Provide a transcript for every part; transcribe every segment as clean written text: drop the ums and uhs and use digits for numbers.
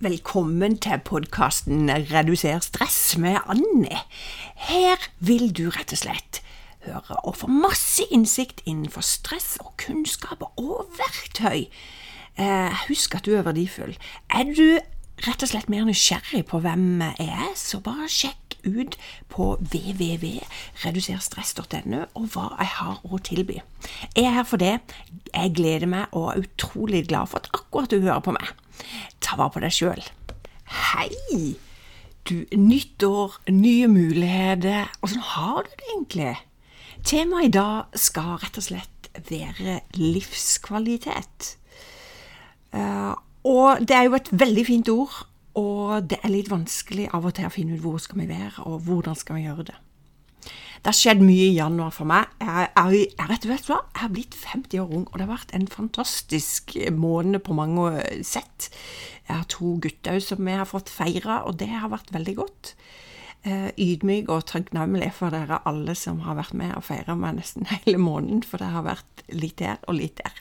Velkommen til podcasten Reduser stress med Anne. Her vil du rett og slett høre og få masse innsikt innenfor stress og kunnskap og verktøy. Husk at du verdifull. Du rett og slett mer nysgjerrig på hvem jeg, så bare sjekk ut på www.reduserstress.no og hva jeg har å tilby. Jeg her for det. Jeg gleder meg og utrolig glad for at akkurat du hører på meg. Ta vare på deg selv. Hei! Du, nytt år, nye muligheter. Og sånn har du det egentlig. Temaet I dag skal rett og slett være livskvalitet. Og det jo et veldig fint ord, og det litt vanskelig av og til å finne ut hvor skal vi være, og hvordan skal vi gjøre det. Det har skjedd mye I januar for meg. Jeg har blitt 50 år ung, og det har vært en fantastisk måned på mange sett. Jeg har to gutter som jeg har fått feire, og det har vært veldig godt. Ydmyg og takknemlig for dere alle som har vært med og feiret meg nesten hele måneden, for det har vært litt her og litt der.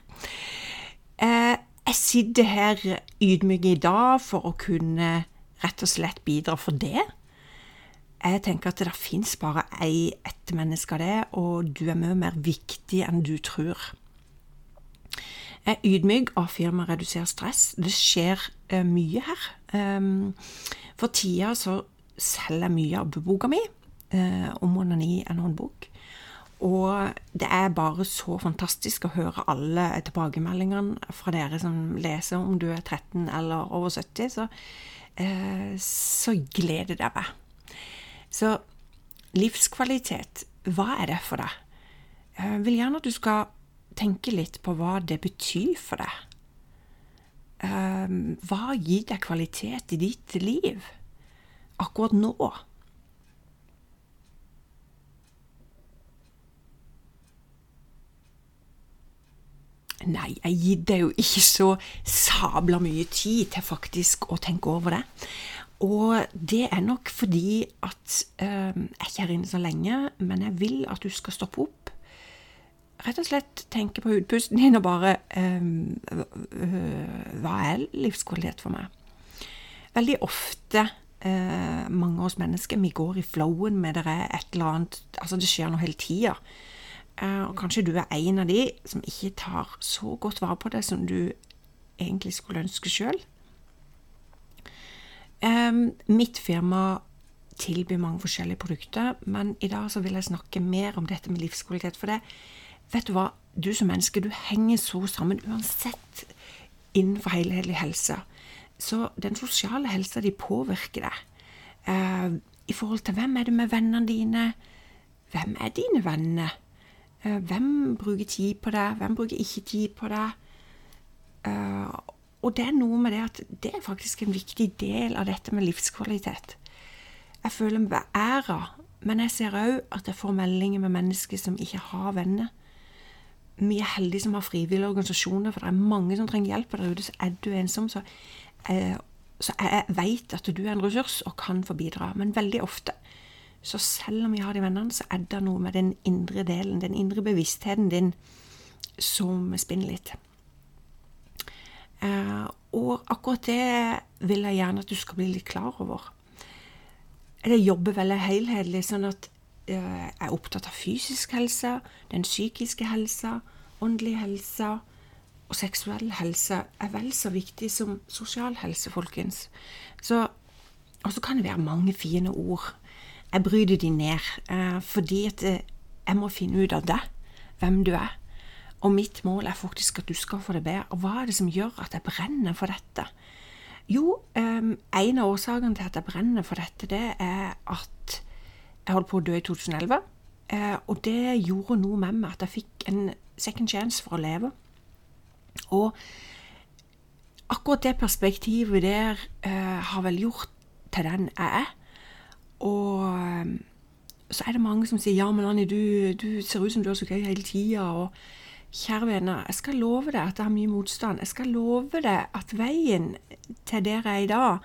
Jeg sitter her ydmyg I dag for å kunne rett og slett bidra for det. Jeg tenker at det finnes bare ett menneske av det, og du mye mer viktig enn du tror. Jeg ydmyg av firmaet Reduser stress. Det skjer mye her. For tida så selger jeg mye av boka mi, om onani en håndbok. Og det bare så fantastisk å høre alle tilbakemeldingene fra dere som leser om du 13 eller over 70, så gleder det meg. Så livskvalitet, hva det for deg? Jeg vil gjerne at du skal tenke litt på hva det betyr for deg. Hva gir deg kvalitet I ditt liv akkurat nå? Nei, jeg gir deg jo ikke så sabla mye tid til faktisk å tenke over det. Og det nok fordi at jeg ikke inne så lenge, men jeg vil at du skal stoppe opp. Rett og slett tenke på utpusten din og bare hva livskvalitet for meg? Veldig ofte, mange av oss mennesker, vi går I flowen med dere et eller annet, altså det skjer noe hele tiden. Og kanskje du en av de som ikke tar så godt vare på det som du egentlig skulle ønske selv. Mitt firma tilbyr mange forskjellige produkter, men I dag så vil jeg snakke mer om dette med livskvalitet, for det. Vet du hva? Du som menneske, du henger så sammen uansett innenfor hele helse. Så den sosiale helsen, de påvirker deg. I forhold til hvem du med vennene dine? Hvem dine venner? Hvem bruker tid på det? Hvem bruker ikke tid på det? Og det noe med det at det faktisk en viktig del av dette med livskvalitet. Jeg føler meg beæret, men jeg ser også at jeg får meldinger med mennesker som ikke har venner. Vi heldige som har frivillige organisasjoner, for det mange som trenger hjelp, og der ute så du ensom, så jeg vet at du en ressurs og kan få bidra, men veldig ofte. Så selv om vi har de vennene, så det noe med den indre delen, den indre bevisstheten din, som spinner litt. Og akkurat det vil jeg gjerne at du skal bli litt klar over. Jeg jobber veldig helhetlig, sånn at jeg opptatt av fysisk helse, den psykiske helse, åndelig helse og seksuell helse vel så viktig som sosial helse, folkens. Og så kan det være mange fine ord. Jeg bryter de ned, fordi at jeg må finne ut av det, hvem du Og mitt mål faktisk at du skal få det bedre. Og hva det som gjør at jeg brenner for dette? Jo, en av årsakene til at jeg brenner for dette, det at jeg holdt på å dø I 2011. Og det gjorde noe med meg, at jeg fikk en second chance for å leve. Og akkurat det perspektivet der har vel gjort til den jeg Og så det mange som sier, ja, men Anne, du ser ut som du har så gøy hele tiden, og kjære venner, jeg skal love deg at det mye motstand. Jeg skal love deg at veien til dere I dag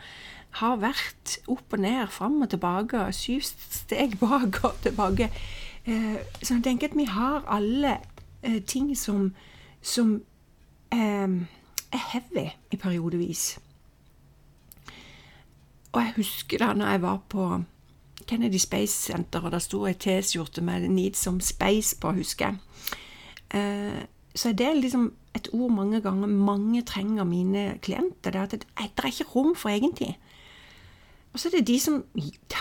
har vært opp og ned, frem og tilbake, 7 steg bak og tilbake. Så jeg tenker at vi har alle ting som heavy I periodevis. Og jeg husker da når jeg var på Kennedy Space Center, og der stod jeg t-skjorte med Need Some Space på, husker jeg. Så det liksom et ord mange ganger, mange trenger mine klienter, det at det ikke rom for egentlig. Og så det de som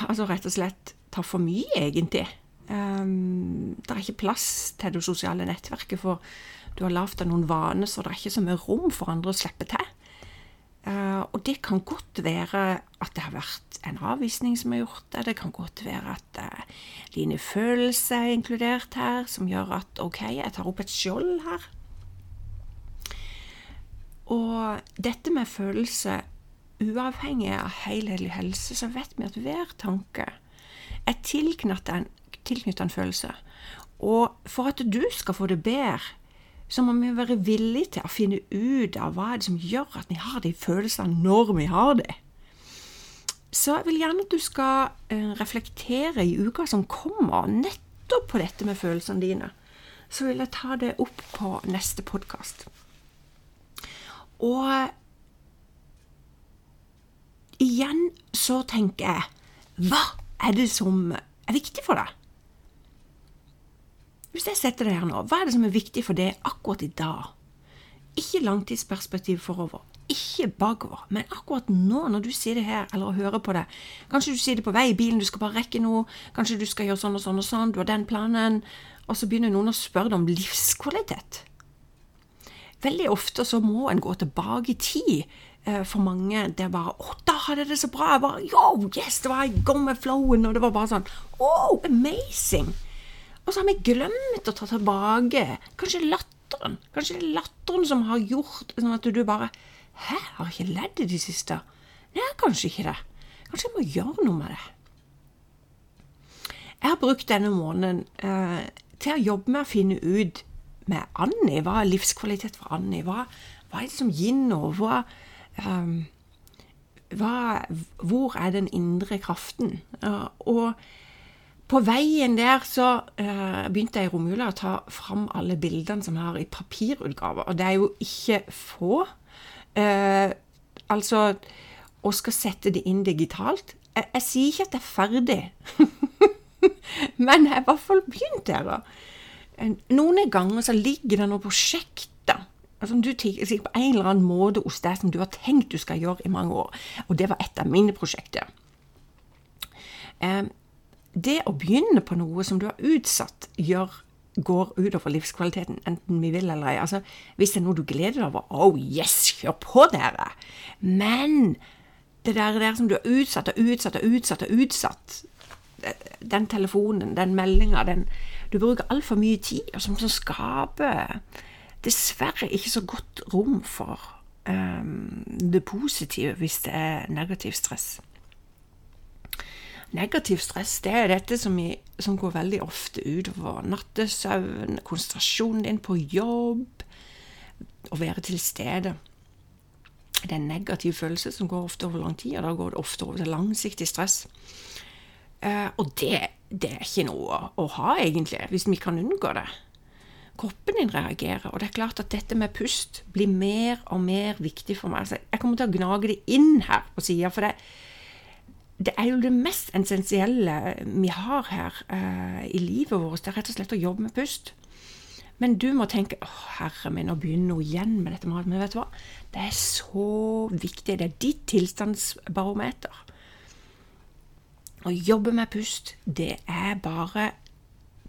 altså rett og slett tar for mye egentlig. Det ikke plass til det sosiale nettverket, for du har lavet noen vaner, så det ikke så mye rom for andre å slippe til. Og det kan godt være at det har vært en avvisning som har gjort det. Det kan godt være at dine følelser inkludert her, som gjør at, okay, jeg tar opp et skjold her. Og dette med følelse, uavhengig av helhetlig helse, så vet vi at hver tanke tilknyttet en følelse. Og for at du skal få det bedre, så må vi være villige til å finne ut av hva det som gjør at vi har de følelsene når vi har det. Så jeg vil gjerne at du skal reflektere i uka som kommer nettopp på dette med følelsene dine. Så vil jeg ta det opp på neste podcast. Og igjen så tenker jeg, hva det som viktig for deg? Hvis jeg setter det her nå, hva det som viktig for deg akkurat I dag? Ikke langtidsperspektiv forover, ikke bakover, men akkurat nå når du sier det her, eller hører på det. Kanskje du sier det på vei I bilen, du skal bare rekke noe, kanskje du skal gjøre sånn og sånn og sånn, du har den planen, og så begynner noen å spørre deg om livskvalitet. Veldig ofte så må en gå tilbake I tid. For mange, det var bare, da hadde det så bra, jeg bare, yo, yes, det var I gang med flowen, og det var bare sånn, amazing! Og så har vi glemt å ta tilbake, kanskje latteren som har gjort, sånn at du bare, har ikke ledd I de siste? Nei, kanskje ikke det. Kanskje jeg må gjøre noe med det. Jeg har brukt denne måneden til å jobbe med å finne ut med Anne, hva livskvalitet for Anne, hva det som gir noe, hvor den indre kraften? Og på veien der så begynte jeg I romjula å ta fram alle bildene som jeg har I papirutgave, og det jo ikke få. Altså, og skal sette det inn digitalt. Jeg sier ikke at det ferdig, men jeg I hvert fall begynt der da. Noen ganger så ligger det noen prosjekter, som du sikkert på en eller annen måte hos deg som du har tenkt du skal gjøre I mange år. Og det var et av mine prosjekter. Det å begynne på noe som du har utsatt, går ut over livskvaliteten, enten vi vil eller ei. Altså, hvis det noe du gleder deg over, yes, kjør på dere! Men det der som du har utsatt, den telefonen, den meldingen, du bruker alt for mye tid, og som skaper dessverre ikke så godt rom for det positive hvis det negativ stress. Negativ stress, det dette som går veldig ofte ut over nattesøvn, konsentrasjonen din på jobb, å være til stede. Det en negativ følelse som går ofte over lang tid, og da går det ofte over til langsiktig stress. Og det ikke noe å ha egentlig, hvis vi kan unngå det. Kroppen din reagerer, og det klart at dette med pust blir mer og mer viktig for meg. Altså, jeg kommer til å gnage det inn her på siden, for det jo det mest essensielle vi har her I livet vårt, det rett og slett å jobbe med pust. Men du må tenke, herre min, å begynne igjen med dette med, men vet du hva? Det så viktig, det ditt tilstandsbarometer. Å jobbe med pust, det bare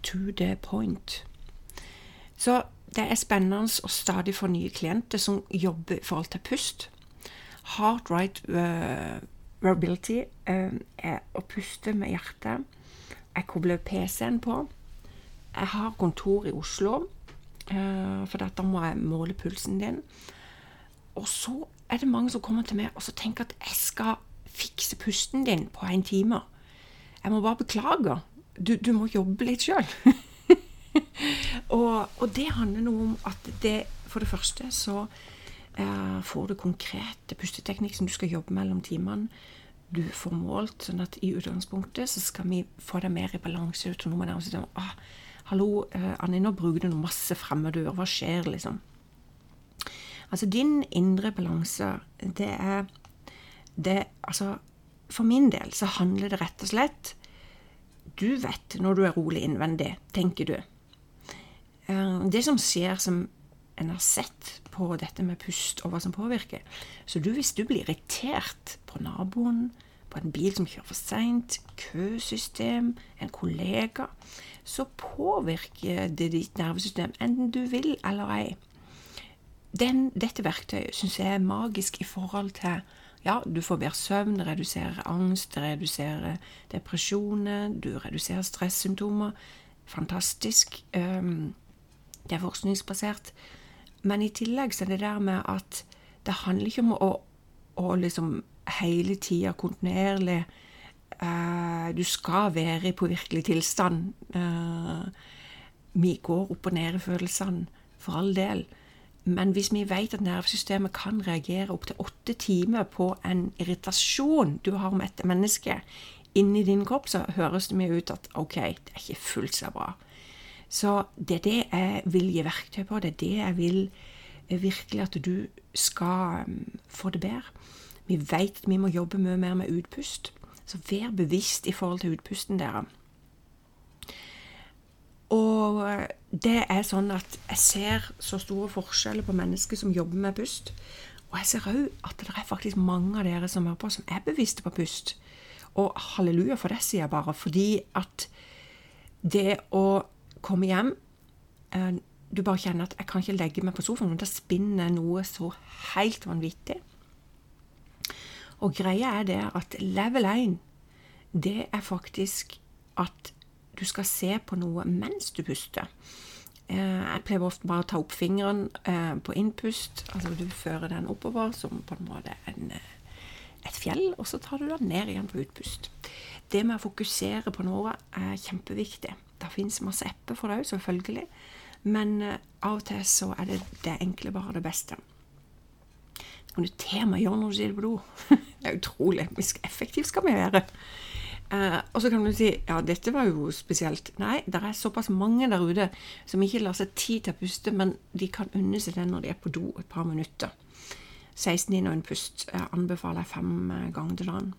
to the point. Så det spennende å stadig få nye klienter som jobber I forhold til pust. Heart rate variability å puste med hjertet. Jeg kobler PC-en på. Jeg har kontor I Oslo, for da må jeg måle pulsen din. Og så det mange som kommer til meg og så tenker at jeg skal fikse pusten din på 1 time. Jeg må bare beklage. Du må jobbe litt selv. Og det handler noe om at det, for det første så får du konkrete pusteteknikk som du skal jobbe mellom timene. Du får målt, sånn at I utgangspunktet så skal vi få deg mer I balanse autonome nærmest. Hallo, Anne, nå bruker du noe masse fremmedord. Hva skjer liksom? Altså, din indre balanse, det altså, for min del så handler det rett og slett, du vet når du rolig innvendig, tenker du. Det som skjer som en har sett på dette med pust og hva som påvirker, så du, hvis du blir irritert på naboen, på en bil som kjører for sent, køsystem, en kollega, så påvirker det ditt nervesystem, enten du vil eller ei. Dette verktøyet synes jeg magisk i forhold til, ja, du får bedre søvn, reduserer angst, reduserer depresjoner, du reduserer stresssymptomer. Fantastisk. Det forskningsbasert. Men i tillegg så det der med at det handler ikke om å liksom hele tiden kontinuerlig, du skal være i påvirkelig tilstand. Vi går opp og ned i følelsene, for all del. Men hvis vi vet at nervesystemet kan reagere opp til 8 timer på en irritasjon du har med et menneske inni din kropp, så høres det mye ut at ok, det ikke fullt så bra. Så det det jeg vil gi verktøy på, det det jeg vil virkelig at du skal få det bedre. Vi vet at vi må jobbe mye mer med utpust, så vær bevisst i forhold til utpusten dere. Og det sånn at jeg ser så store forskjeller på mennesker som jobber med pust, og jeg ser også at det faktisk mange av dere som hører på som bevisste på pust. Og halleluja for det, sier jeg bare, fordi at det å komme hjem, du bare kjenner at jeg kan ikke legge meg på sofaen, men det spinner noe så helt vanvittig. Og greia det at level 1, det faktisk at du skal se på noe mens du puster. Jeg pleier ofte bare å ta opp fingeren på innpust, altså du fører den oppover som på en måte et fjell, og så tar du den ned igjen på utpust. Det med å fokusere på noe kjempeviktig. Det finnes masse apper for deg, selvfølgelig, men av og til så det enkle bare det beste. Og det tema gjør når du sier det på do. Det utrolig. Effektivt skal vi være. Og så kan du si, ja, dette var jo spesielt. Nei, det såpass mange der ute som ikke lar seg tid til å puste, men de kan unne seg det når de på do et par minutter. 16 inn og en pust anbefaler jeg 5 ganger til dagen.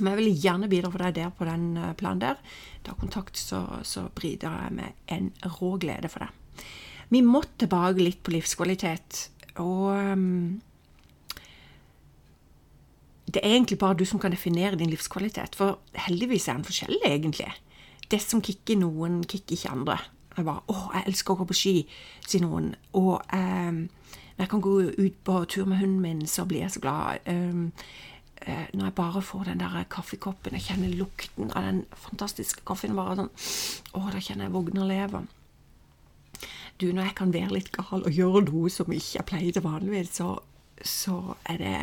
Men jeg vil gjerne bidra for deg der på den planen der. Da kontakt så bidrar jeg med en rå glede for deg. Vi må tilbake litt på livskvalitet, og det egentlig bare du som kan definere din livskvalitet, for heldigvis den forskjellig egentlig. Det som kikker noen, kikker ikke andre. Jeg bare, jeg elsker å gå på ski, sier noen. Og når jeg kan gå ut på tur med hunden min, så blir jeg så glad. Når jeg bare får den der kaffekoppen, jeg kjenner lukten av den fantastiske kaffen, bare sånn, da kjenner jeg vågner og lever. Du, når jeg kan være litt gal og gjøre noe som ikke jeg pleier til vanligvis, så det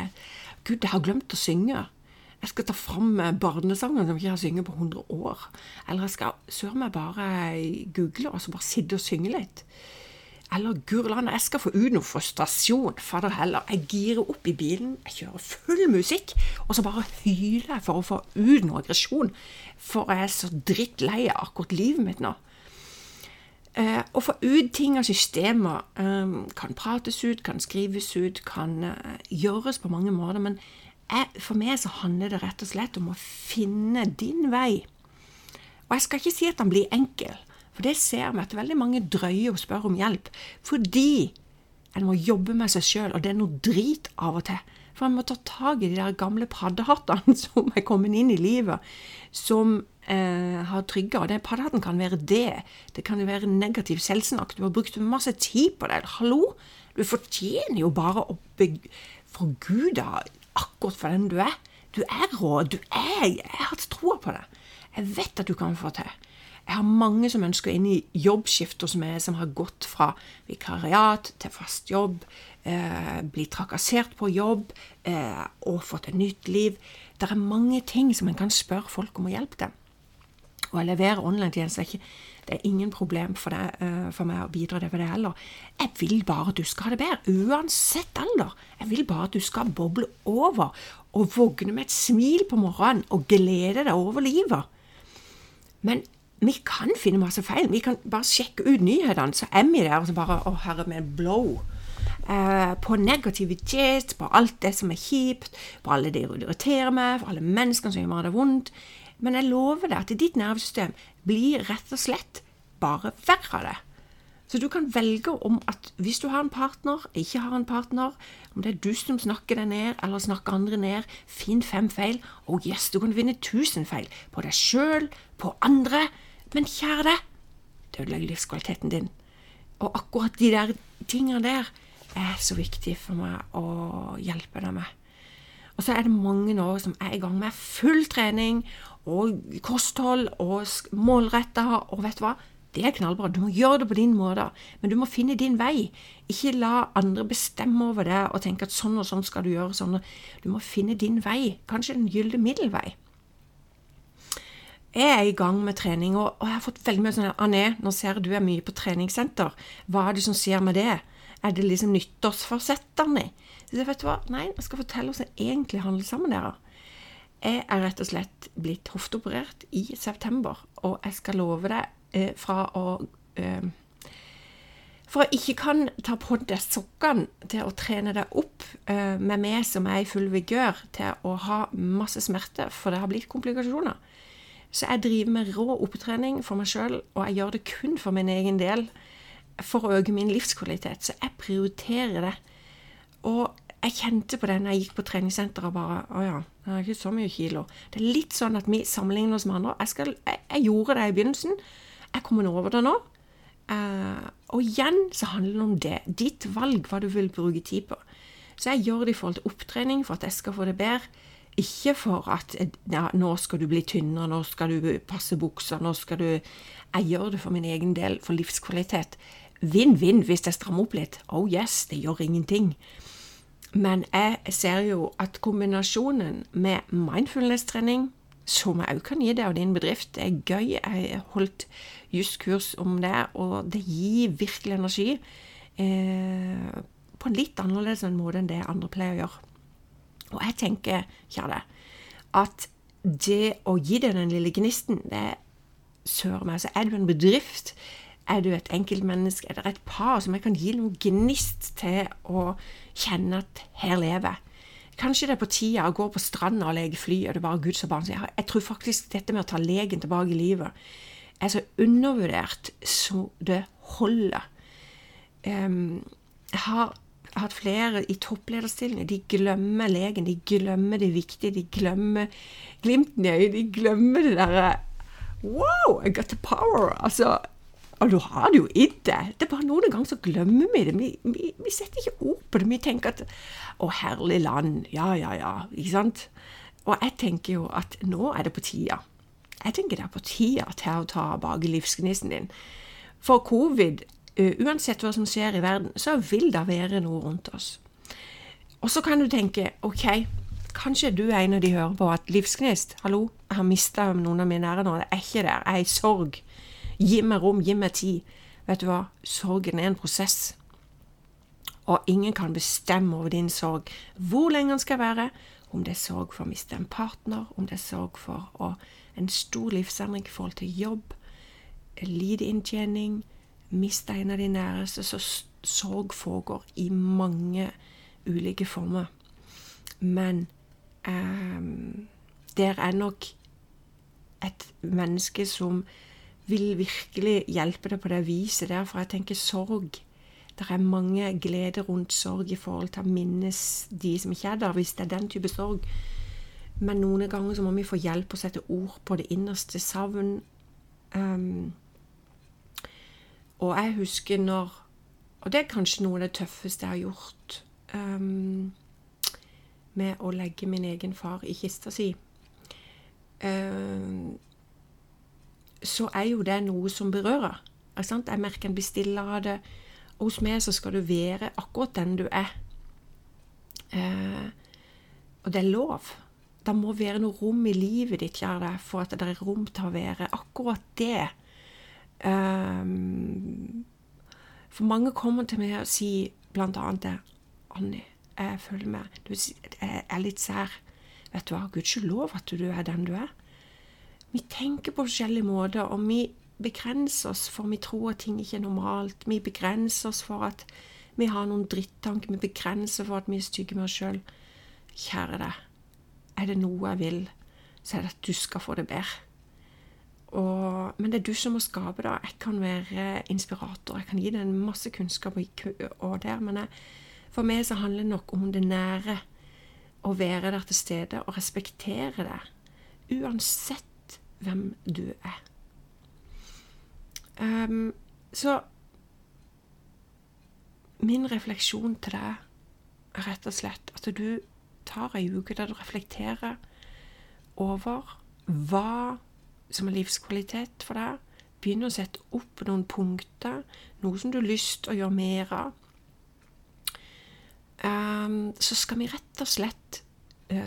Gud, jeg har glemt å synge. Jeg skal ta fram barnesangen som ikke jeg har synget på 100 år. Eller jeg skal sørge meg bare google, og så bare sitte og synge litt. Eller Gurland, jeg skal få ut noe frustrasjon, fader heller. Jeg girer opp i bilen, jeg kjører full musikk, og så bare hyler jeg for å få ut noe aggresjon, for jeg så drittlei av akkurat livet mitt nå. Å få ut ting av systemer kan prates ut, kan skrives ut, kan gjøres på mange måter, men for meg så handler det rett og slett om å finne din vei. Og jeg skal ikke si at den blir enkel, for det ser vi at veldig mange drøyer og spør om hjelp, fordi en må jobbe med seg selv, og det noe drit av og til. For en må ta tag i de der gamle paddehattene som kommet inn i livet, som har trygget, og den paddehatten kan være det. Det kan være negativ selvsnakk. Du har brukt masse tid på det. Hallo? Du fortjener jo bare å for Gud da, akkurat for den du Du rå, jeg har hatt tro på det. Jeg vet at du kan få til. Jeg har mange som ønsker inn i jobbskift hos meg, som har gått fra vikariat til fast jobb, blir trakassert på jobb, og fått et nytt liv. Det mange ting som man kan spørre folk om å hjelpe dem. Og jeg leverer online-tjenester, det ingen problem for, for meg å bidra det for det heller. Jeg vil bare at du skal ha det bedre, uansett alder. Jeg vil bare at du skal boble over, og vågne med et smil på morgenen, og glede deg over livet. Men vi kan finne masse feil. Vi kan bare sjekke ut nyhetene, så vi der, og så bare, herre, med blow. på negative gest, på alt det som er kjipt, på alle det du irriterer meg, på alle menneskene som gjør det vondt. Men jeg lover deg at ditt nervesystem blir rett og slett bare verre av det. Så du kan velge om at hvis du har en partner, ikke har en partner, om det er du som snakker deg ned, eller snakker andre ned, finn 5 feil, og yes, du kan finne 1000 feil på deg selv, på andre, men kjære deg, det ødelegger livskvaliteten din. Og akkurat de der tingene der er så viktig for meg å hjelpe deg med. Og så det mange nå som i gang med full trening, og kosthold, og målrettet, og vet du hva? Det knallbra. Du må gjøre det på din måte, men du må finne din vei. Ikke la andre bestemme over det og tenke at sånn og sånn skal du gjøre. Sånn. Du må finne din vei. Kanskje den gyldige middelvei. Jeg i gang med trening, og jeg har fått veldig mye sånn, Anne, nå ser du mye på treningssenter. Hva det som skjer med det? Det liksom nyttårsforsetterne? Så vet du hva? Nei, jeg skal fortelle oss det egentlig handler sammen dere. Jeg rett og slett blitt hofteoperert i september, og jeg skal love deg fra å ikke kan ta på deg sokkene til å trene deg opp med meg som i full vigør til å ha masse smerte, for det har blitt komplikasjoner. Så jeg driver med rå opptrening for meg selv, og jeg gjør det kun for min egen del, for å øke min livskvalitet, så jeg prioriterer det. Og jeg kjente på det når jeg gikk på treningssenteret og bare, jeg har ikke så mye kilo. Det litt sånn at vi sammenligner oss med andre. Jeg gjorde det i begynnelsen. Jeg kommer over det nå. Og igjen så handler det om det. Ditt valg, hva du vil bruke tid på. Så jeg gjør det i forhold til opptrening for at jeg skal få det bedre. Ikke for at nå skal du bli tynnere, nå skal du passe bukser, nå skal du... Jeg gjør det for min egen del, for livskvalitet. Vinn-vinn hvis jeg strammer opp litt. Oh yes, det gjør ingenting. Men jeg ser jo at kombinasjonen med mindfulness-trening, som jeg også kan gi deg av din bedrift, det gøy. Jeg har holdt just kurs om det, og det gir virkelig energi på en litt annerledes måte enn det andre pleier å gjøre. Og jeg tenker, kjære, at det å gi deg den lille gnisten, det sører meg. Så du en bedrift, du et enkeltmenneske, det et par som jeg kan gi noen gnist til å kjenne at her lever. Kanskje det på tida å gå på stranden og lege fly, og det bare Gud som barn. Så jeg tror faktisk dette med å ta legen tilbake i livet er så undervurdert som det holder. Jeg har hatt flere i topplederstillinger, de glemmer legen, de glemmer det viktige, de glemmer glimten i øyet, de glemmer det der, wow, I got the power, altså. Og du har det jo i det. Det bare noen ganger så glemmer vi det. Vi setter ikke ord på det. Vi tenker at, herlig land, ja, ikke sant? Og jeg tenker jo at nå det på tida. Jeg tenker det på tida til å ta bak livsgnisten din. For covid, uansett hva som skjer i verden, så vil det være noe rundt oss. Og så kan du tenke, kanskje du en av de hører på at livsgnist, hallo, jeg har mistet noen av mine nære nå, det ikke der, jeg i sorg. Gi meg rom, gi meg tid. Vet du hva? Sorgen en prosess. Og ingen kan bestemme over din sorg. Hvor lenge den skal være. Om det sorg for å miste en partner, om det sorg for en stor livsendring i forhold til jobb, lite inntjening, miste en av de næreste, så sorg foregår i mange ulike former. Men det nok et menneske som vil virkelig hjelpe deg på det viset der, for jeg tenker sorg. Det mange gleder rundt sorg i forhold til å minnes de som ikke der, hvis det den type sorg. Men noen ganger så må vi få hjelp å sette ord på det innerste savn. Og jeg husker og det kanskje noe av det tøffeste jeg har gjort, med å legge min egen far i kista si. Så jo det noe som berører. Sant? Jeg merker en bestiller av det. Og hos meg så skal du være akkurat den du og det lov. Det må være noe rom i livet ditt, kjære, for at det rom til å være akkurat det. For mange kommer til meg og sier blant annet det, Anne, jeg føler meg, du er litt sær. Vet du hva, Gud ikke lov at du den du er. Vi tenker på forskjellige måter, og vi begrenser oss for vi tror at ting ikke er normalt. Vi begrenser oss for at Vi har noen drittanker, vi begrenser for at vi er stygge med oss selv. Kjære deg, er det noe jeg vil, så er det at du skal få det bedre. Men det er du som må skape da. Jeg kan være inspirator, jeg kan gi deg en masse kunnskap og der, men for meg så handler det nok om det nære, å være der til stede og respektere det, uansett hvem du er. Så min refleksjon til deg er rett og slett at du tar en uke der du reflekterer over hva som er livskvalitet for deg. Begynn å sette opp noen punkter, noe som du har lyst til å gjøre mer av. Så skal vi rett og slett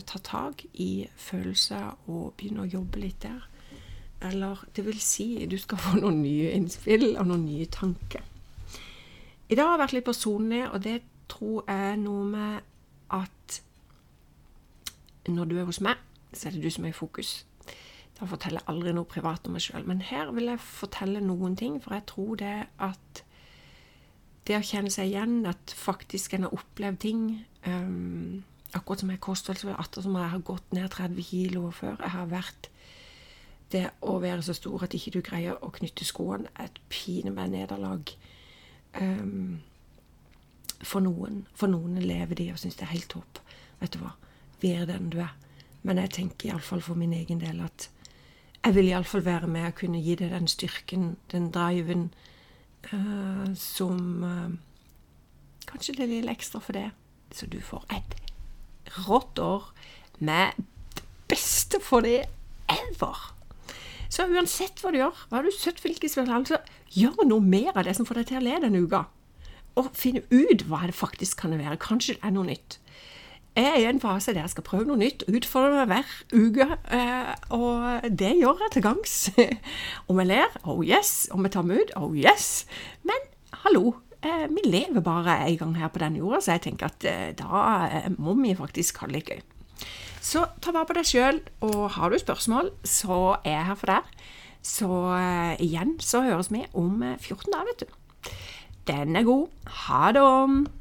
ta tag i følelser og begynne å jobbe litt der. Eller det vil si du skal få noen nye innspill og noen nye tanker. I dag har jeg vært litt personlig, og det tror jeg noe med at når du er hos meg, så er det du som er i fokus. Da forteller jeg aldri noe privat om meg selv, men her vil jeg fortelle noen ting, for jeg tror det at det å kjenne seg igjen, at faktisk en har opplevd ting, akkurat som jeg kostholds, akkurat som jeg har gått ned 30 kilo før, jeg har vært det å være så stor at ikke du greier å knytte skoen, et pine med nederlag. For noen lever de og synes det er helt topp. Vet du hva? Vær den du er. Men jeg tenker i alle fall for min egen del at jeg vil i alle fall være med og kunne gi deg den styrken, den driven som kanskje det lille ekstra for det. Så du får et rått år med det beste for det ever. Så uansett hva du gjør, hva du søtt fylkesveland, så gjør noe mer av det som får deg til å le denne uka. Og finne ut hva det faktisk kan være. Kanskje det er noe nytt. Jeg er i en fase der jeg skal prøve noe nytt, utfordre meg hver uke, og det gjør jeg til gangs. Om jeg ler, oh yes. Om jeg tar meg ut, oh yes. Men hallo, vi lever bare en gang her på denne jorda, så jeg tenker at da må vi faktisk ha det litt gøy. Så ta vare på deg selv, og har du spørsmål, så er jeg her for deg. Så igjen så høres vi om 14 dager, vet du. Den er god. Ha det om!